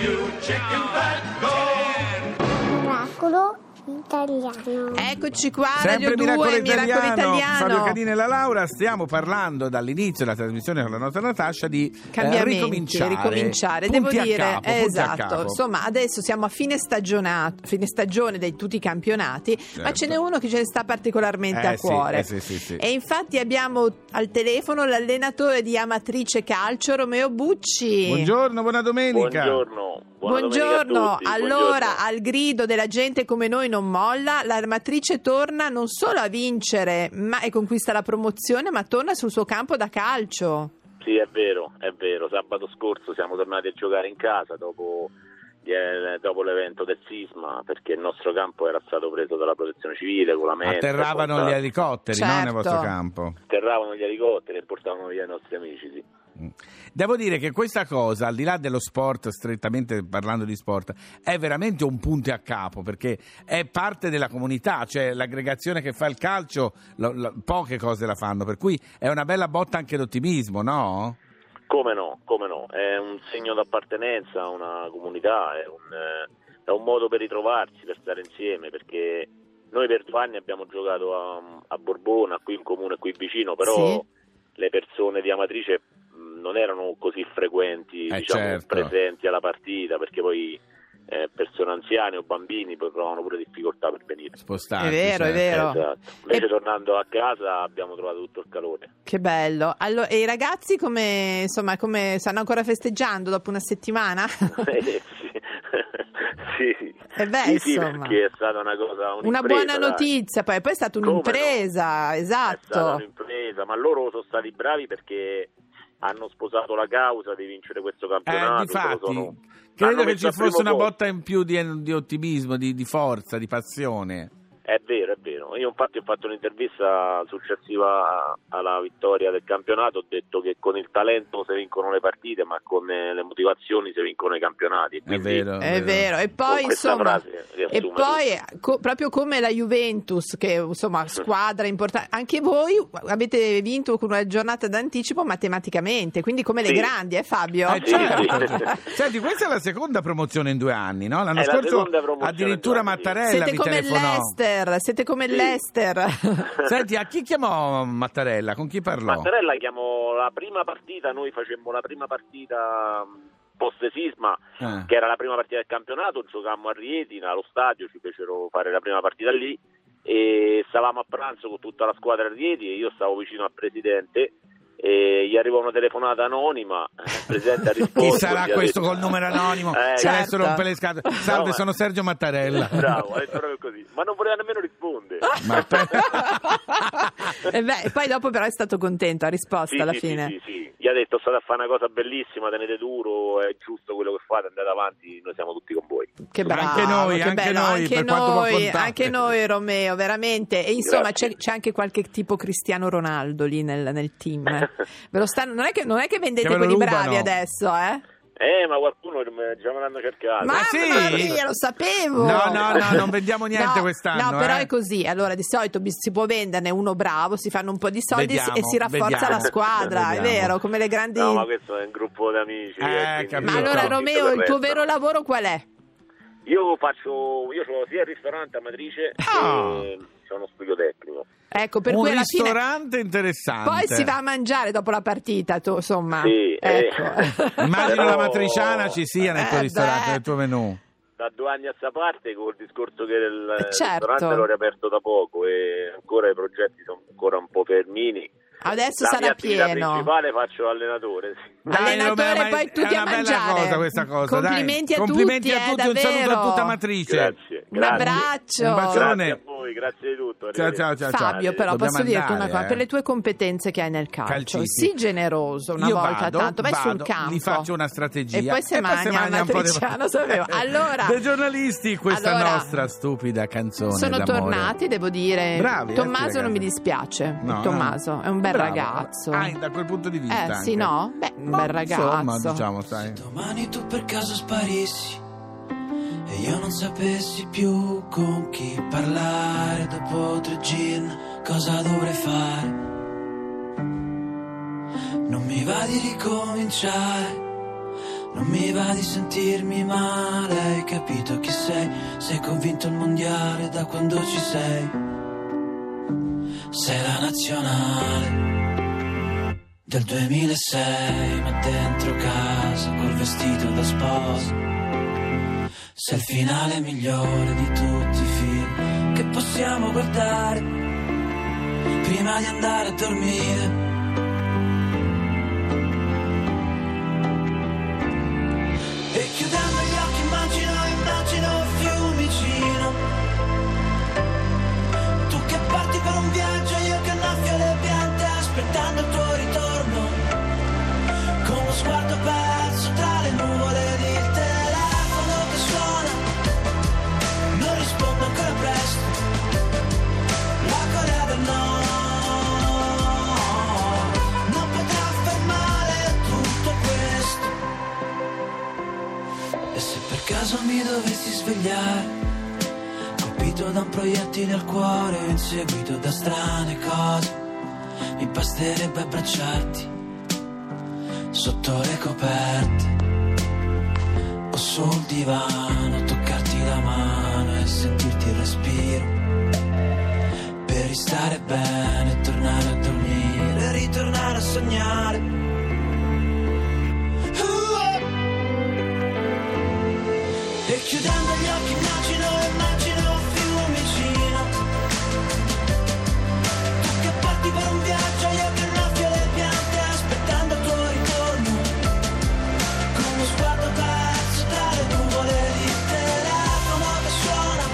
Miracolo italiano. Eccoci qua, sempre Radio 2, Miracolo Italiano. Fabio Cadina e la Laura, stiamo parlando dall'inizio della trasmissione con la nostra Natascia di ricominciare. Devo dire, esatto. Insomma, adesso siamo a fine stagione di tutti i campionati, certo. Ma ce n'è uno che ce ne sta particolarmente a cuore. Sì. E infatti abbiamo al telefono l'allenatore di Amatrice Calcio, Romeo Bucci. Buongiorno, buona domenica. Buongiorno a tutti. Allora, al grido della gente come noi non molla, l'Amatrice torna non solo a vincere e conquista la promozione, ma torna sul suo campo da calcio. Sì, è vero. Sabato scorso siamo tornati a giocare in casa dopo l'evento del sisma, perché il nostro campo era stato preso dalla protezione civile con la mezza. Atterravano gli elicotteri, certo. Non nel vostro campo. Atterravano gli elicotteri e portavano via i nostri amici, sì. Devo dire che questa cosa, al di là dello sport, strettamente parlando di sport, è veramente un punto a capo, perché è parte della comunità, cioè l'aggregazione che fa il calcio, poche cose la fanno, per cui è una bella botta anche d'ottimismo, no? Come no, è un segno d'appartenenza a una comunità, è un modo per ritrovarsi, per stare insieme, perché noi per 2 anni abbiamo giocato a Borbona, qui in comune, qui vicino, però sì. Le persone di Amatrice non erano così frequenti, certo. Presenti alla partita, perché poi persone anziane o bambini trovavano pure difficoltà per venire spostati. È vero. Esatto. Invece tornando a casa abbiamo trovato tutto il calore. Che bello. Allora, e i ragazzi come stanno ancora festeggiando dopo una settimana? Sì. Sì, perché è stata una cosa, una buona notizia, poi è stata un'impresa, no? Esatto. È stata un'impresa, ma loro sono stati bravi perché hanno sposato la causa di vincere questo campionato. Difatti, credo che ci fosse una botta in più di ottimismo, di forza, di passione. È vero. Io infatti ho fatto un'intervista successiva alla vittoria del campionato, ho detto che con il talento si vincono le partite, ma con le motivazioni si vincono i campionati. Quindi è vero. E poi insomma, proprio come la Juventus, che insomma squadra importante, anche voi avete vinto con una giornata d'anticipo matematicamente, quindi come le grandi, Fabio? Sì. Senti, questa è la seconda promozione in 2 anni, no? L'anno scorso addirittura Mattarella mi telefonò. Siete come l'Ester. Senti, a chi chiamò Mattarella? Con chi parlò? Mattarella chiamò la prima partita, noi facemmo la prima partita post sisma, che era la prima partita del campionato, giocammo a Rieti, allo stadio, ci fecero fare la prima partita lì e stavamo a pranzo con tutta la squadra a Rieti e io stavo vicino al presidente e gli arrivò una telefonata anonima, il presidente ha risposto. Chi sarà questo col numero anonimo? Certo. Adesso rompe le scatole. Salve, sono Sergio Mattarella. Bravo, è proprio così. Ma non voleva nemmeno rispondere. Poi dopo però è stato contento, ha risposto alla fine. Sì. Gli ha detto: state a fare una cosa bellissima, tenete duro, è giusto quello che fate, andate avanti, noi siamo tutti con voi. Che bravo, anche noi, Romeo, veramente. E insomma c'è anche qualche tipo Cristiano Ronaldo lì nel team. Ve lo stanno, non è che vendete quelli bravi adesso, eh? Ma qualcuno già me l'hanno cercato. Mamma mia, lo sapevo. No, non vendiamo niente quest'anno. No, però è così. Allora, di solito si può venderne uno bravo, si fanno un po' di soldi e si rafforza la squadra, è vero, come le grandi. No, ma questo è un gruppo di amici. Ma allora, Romeo, il tuo vero lavoro qual è? Io sono sia il ristorante Amatrice che sono studio tecnico. Ecco, per cui alla fine un ristorante interessante. Poi si va a mangiare dopo la partita, tu, insomma. Sì, ecco. Immagino la matriciana ci sia nel tuo ristorante, nel tuo menù. Da 2 anni a sta parte, col discorso che il ristorante l'ho riaperto da poco e ancora i progetti sono ancora un po' fermini. Adesso sarà pieno. La principale faccio allenatore. Dai, poi tutti a mangiare. È una bella cosa questa cosa. Complimenti a tutti, davvero. Un saluto a tutta Amatrice. Grazie. Un abbraccio. Un bacione. Grazie a voi, grazie di tutto. Ciao. Fabio, però posso dirti una cosa, per le tue competenze che hai nel calcio, sii generoso una volta tanto, vai sul campo. Gli faccio una strategia. E poi se mangia Amatriciano, sapevo. Allora, dei giornalisti, questa nostra stupida canzone d'amore. Sono tornati, devo dire. Bravi, Tommaso non mi dispiace. Tommaso è un bel ragazzo. Da quel punto di vista. Sì, no? Beh, un bel ragazzo. Insomma, diciamo, sai. Se domani tu per caso sparissi e io non sapessi più con chi parlare dopo 3 gin, cosa dovrei fare? Non mi va di ricominciare, Non mi va di sentirmi male, hai capito chi sei, sei convinto il mondiale da quando ci sei, sei la nazionale del 2006, ma dentro casa col vestito da sposa, sei il finale migliore di tutti i film che possiamo guardare prima di andare a dormire. Chiudendo gli occhi immagino il Fiumicino, tu che parti per un viaggio, io che annaffio le piante aspettando il tuo ritorno, con lo sguardo perso tra le nuvole ed il telefono che suona, non rispondo ancora presto, la Corea del Nord non potrà fermare tutto questo. E se per caso mi dovessi svegliare, colpito da un proiettile al cuore, inseguito da strane cose, mi basterebbe abbracciarti sotto le coperte o sul divano, toccarti la mano e sentirti il respiro, per stare bene, tornare a dormire e ritornare a sognare. E chiudendo gli occhi immagino un Fiumicino, tu che parti per un viaggio, io che annaffio le piante aspettando il tuo ritorno, con lo sguardo perso tra le nuvole ed il telefono che suona,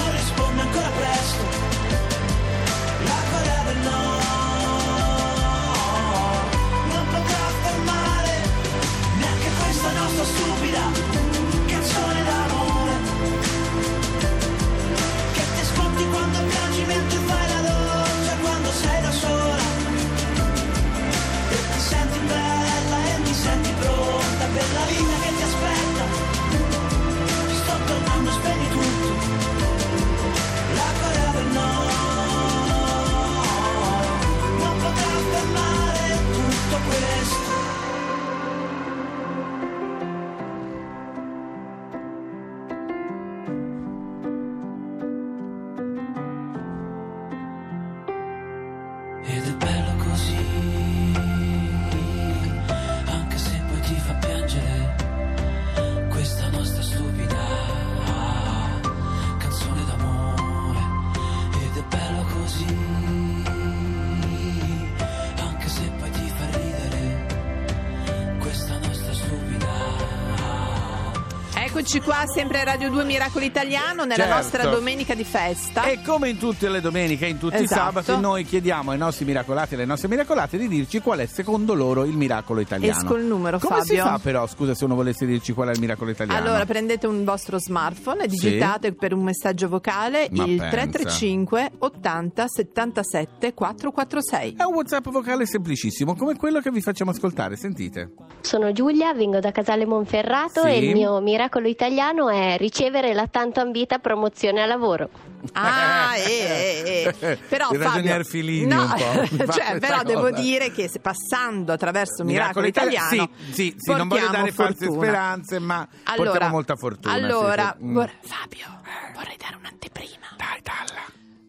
non risponde ancora presto, la Corea del Nord non potrà fermare neanche questa nostra stupida canzone d'amore, che ti sconti quando piangi mentre fai la doccia, quando sei da sola, e ti senti bella e ti senti pronta per la vita che ti aspetta, sto tornando, spegni tutto, la Corea del Nord non potrà fermare tutto questo. Qua sempre Radio 2 Miracolo Italiano nella nostra domenica di festa, e come in tutte le domeniche, in tutti i sabati, noi chiediamo ai nostri miracolati e alle nostre miracolate di dirci qual è secondo loro il miracolo italiano. Esco il numero, come Fabio, come si fa però, scusa, se uno volesse dirci qual è il miracolo italiano? Allora prendete un vostro smartphone e digitate per un messaggio vocale 335 80 77 446. È un WhatsApp vocale semplicissimo come quello che vi facciamo ascoltare, sentite. Sono Giulia, vengo da Casale Monferrato e il mio miracolo italiano è ricevere la tanto ambita promozione a lavoro. Ah, però Fabio, Filini no, un po'. Cioè, però devo dire che se passando attraverso Miracolo Italiano, sì, non voglio dare false speranze, ma allora, portiamo molta fortuna. Allora, Fabio, vorrei dare un'anteprima. Dai, dalla.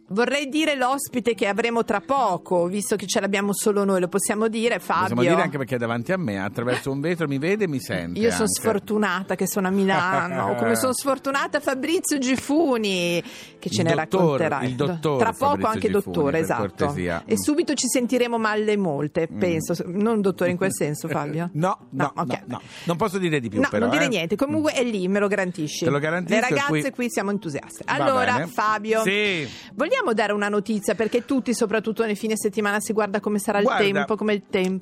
Vorrei dire l'ospite che avremo tra poco, visto che ce l'abbiamo solo noi, lo possiamo dire, Fabio? Possiamo dire anche perché è davanti a me, attraverso un vetro mi vede e mi sente. Io sono sfortunata che sono a Milano, come sono sfortunata Fabrizio Gifuni, che ce ne racconterà. Il dottore tra poco Fabrizio anche Gifuni, dottore, esatto. Cortesia. E subito ci sentiremo male molte, penso. Non dottore in quel senso, Fabio? No. Non posso dire di più, no, però. Non dire niente, comunque è lì, me lo garantisci. Te lo garantisco. Le ragazze qui siamo entusiaste. Allora, Fabio, vogliamo dare una notizia, perché tutti soprattutto nel fine settimana si guarda come sarà il tempo.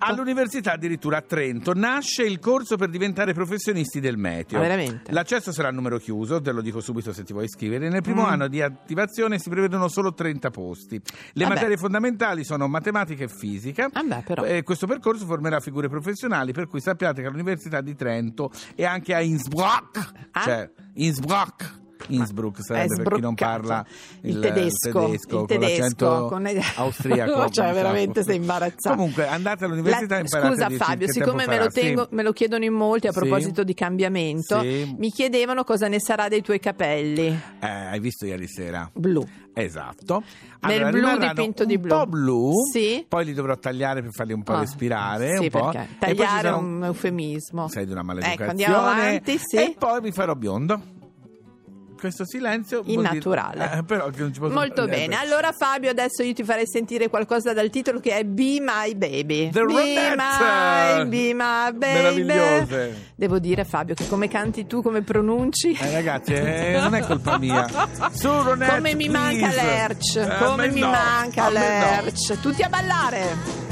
All'università addirittura a Trento nasce il corso per diventare professionisti del meteo. Veramente? L'accesso sarà a numero chiuso, te lo dico subito se ti vuoi iscrivere. Nel primo anno di attivazione si prevedono solo 30 posti. Le materie fondamentali sono matematica e fisica. Questo percorso formerà figure professionali, per cui sappiate che all'università di Trento e anche a Innsbruck Innsbruck sarebbe, per chi non parla il tedesco con l'accento austriaco, cioè veramente sei imbarazzato. Comunque andate all'università e imparate. Scusa Fabio, siccome me lo chiedono in molti a proposito di cambiamento, mi chiedevano cosa ne sarà dei tuoi capelli. Hai visto ieri sera? Blu. Esatto. Allora, nel blu dipinto di blu. Un po' blu, sì. Poi li dovrò tagliare per farli un po' respirare. Sì, un po'. Perché tagliare è un eufemismo. Sei di una maleducazione. Ecco, andiamo avanti, sì. E poi mi farò biondo. Questo silenzio innaturale, però che non ci posso molto bene per... Allora Fabio, adesso io ti farei sentire qualcosa dal titolo, che è Be My Baby. Be My Baby meravigliose. Devo dire Fabio che come canti tu, come pronunci, ragazzi, non è colpa mia. Come mi manca l'Erch, tutti a ballare.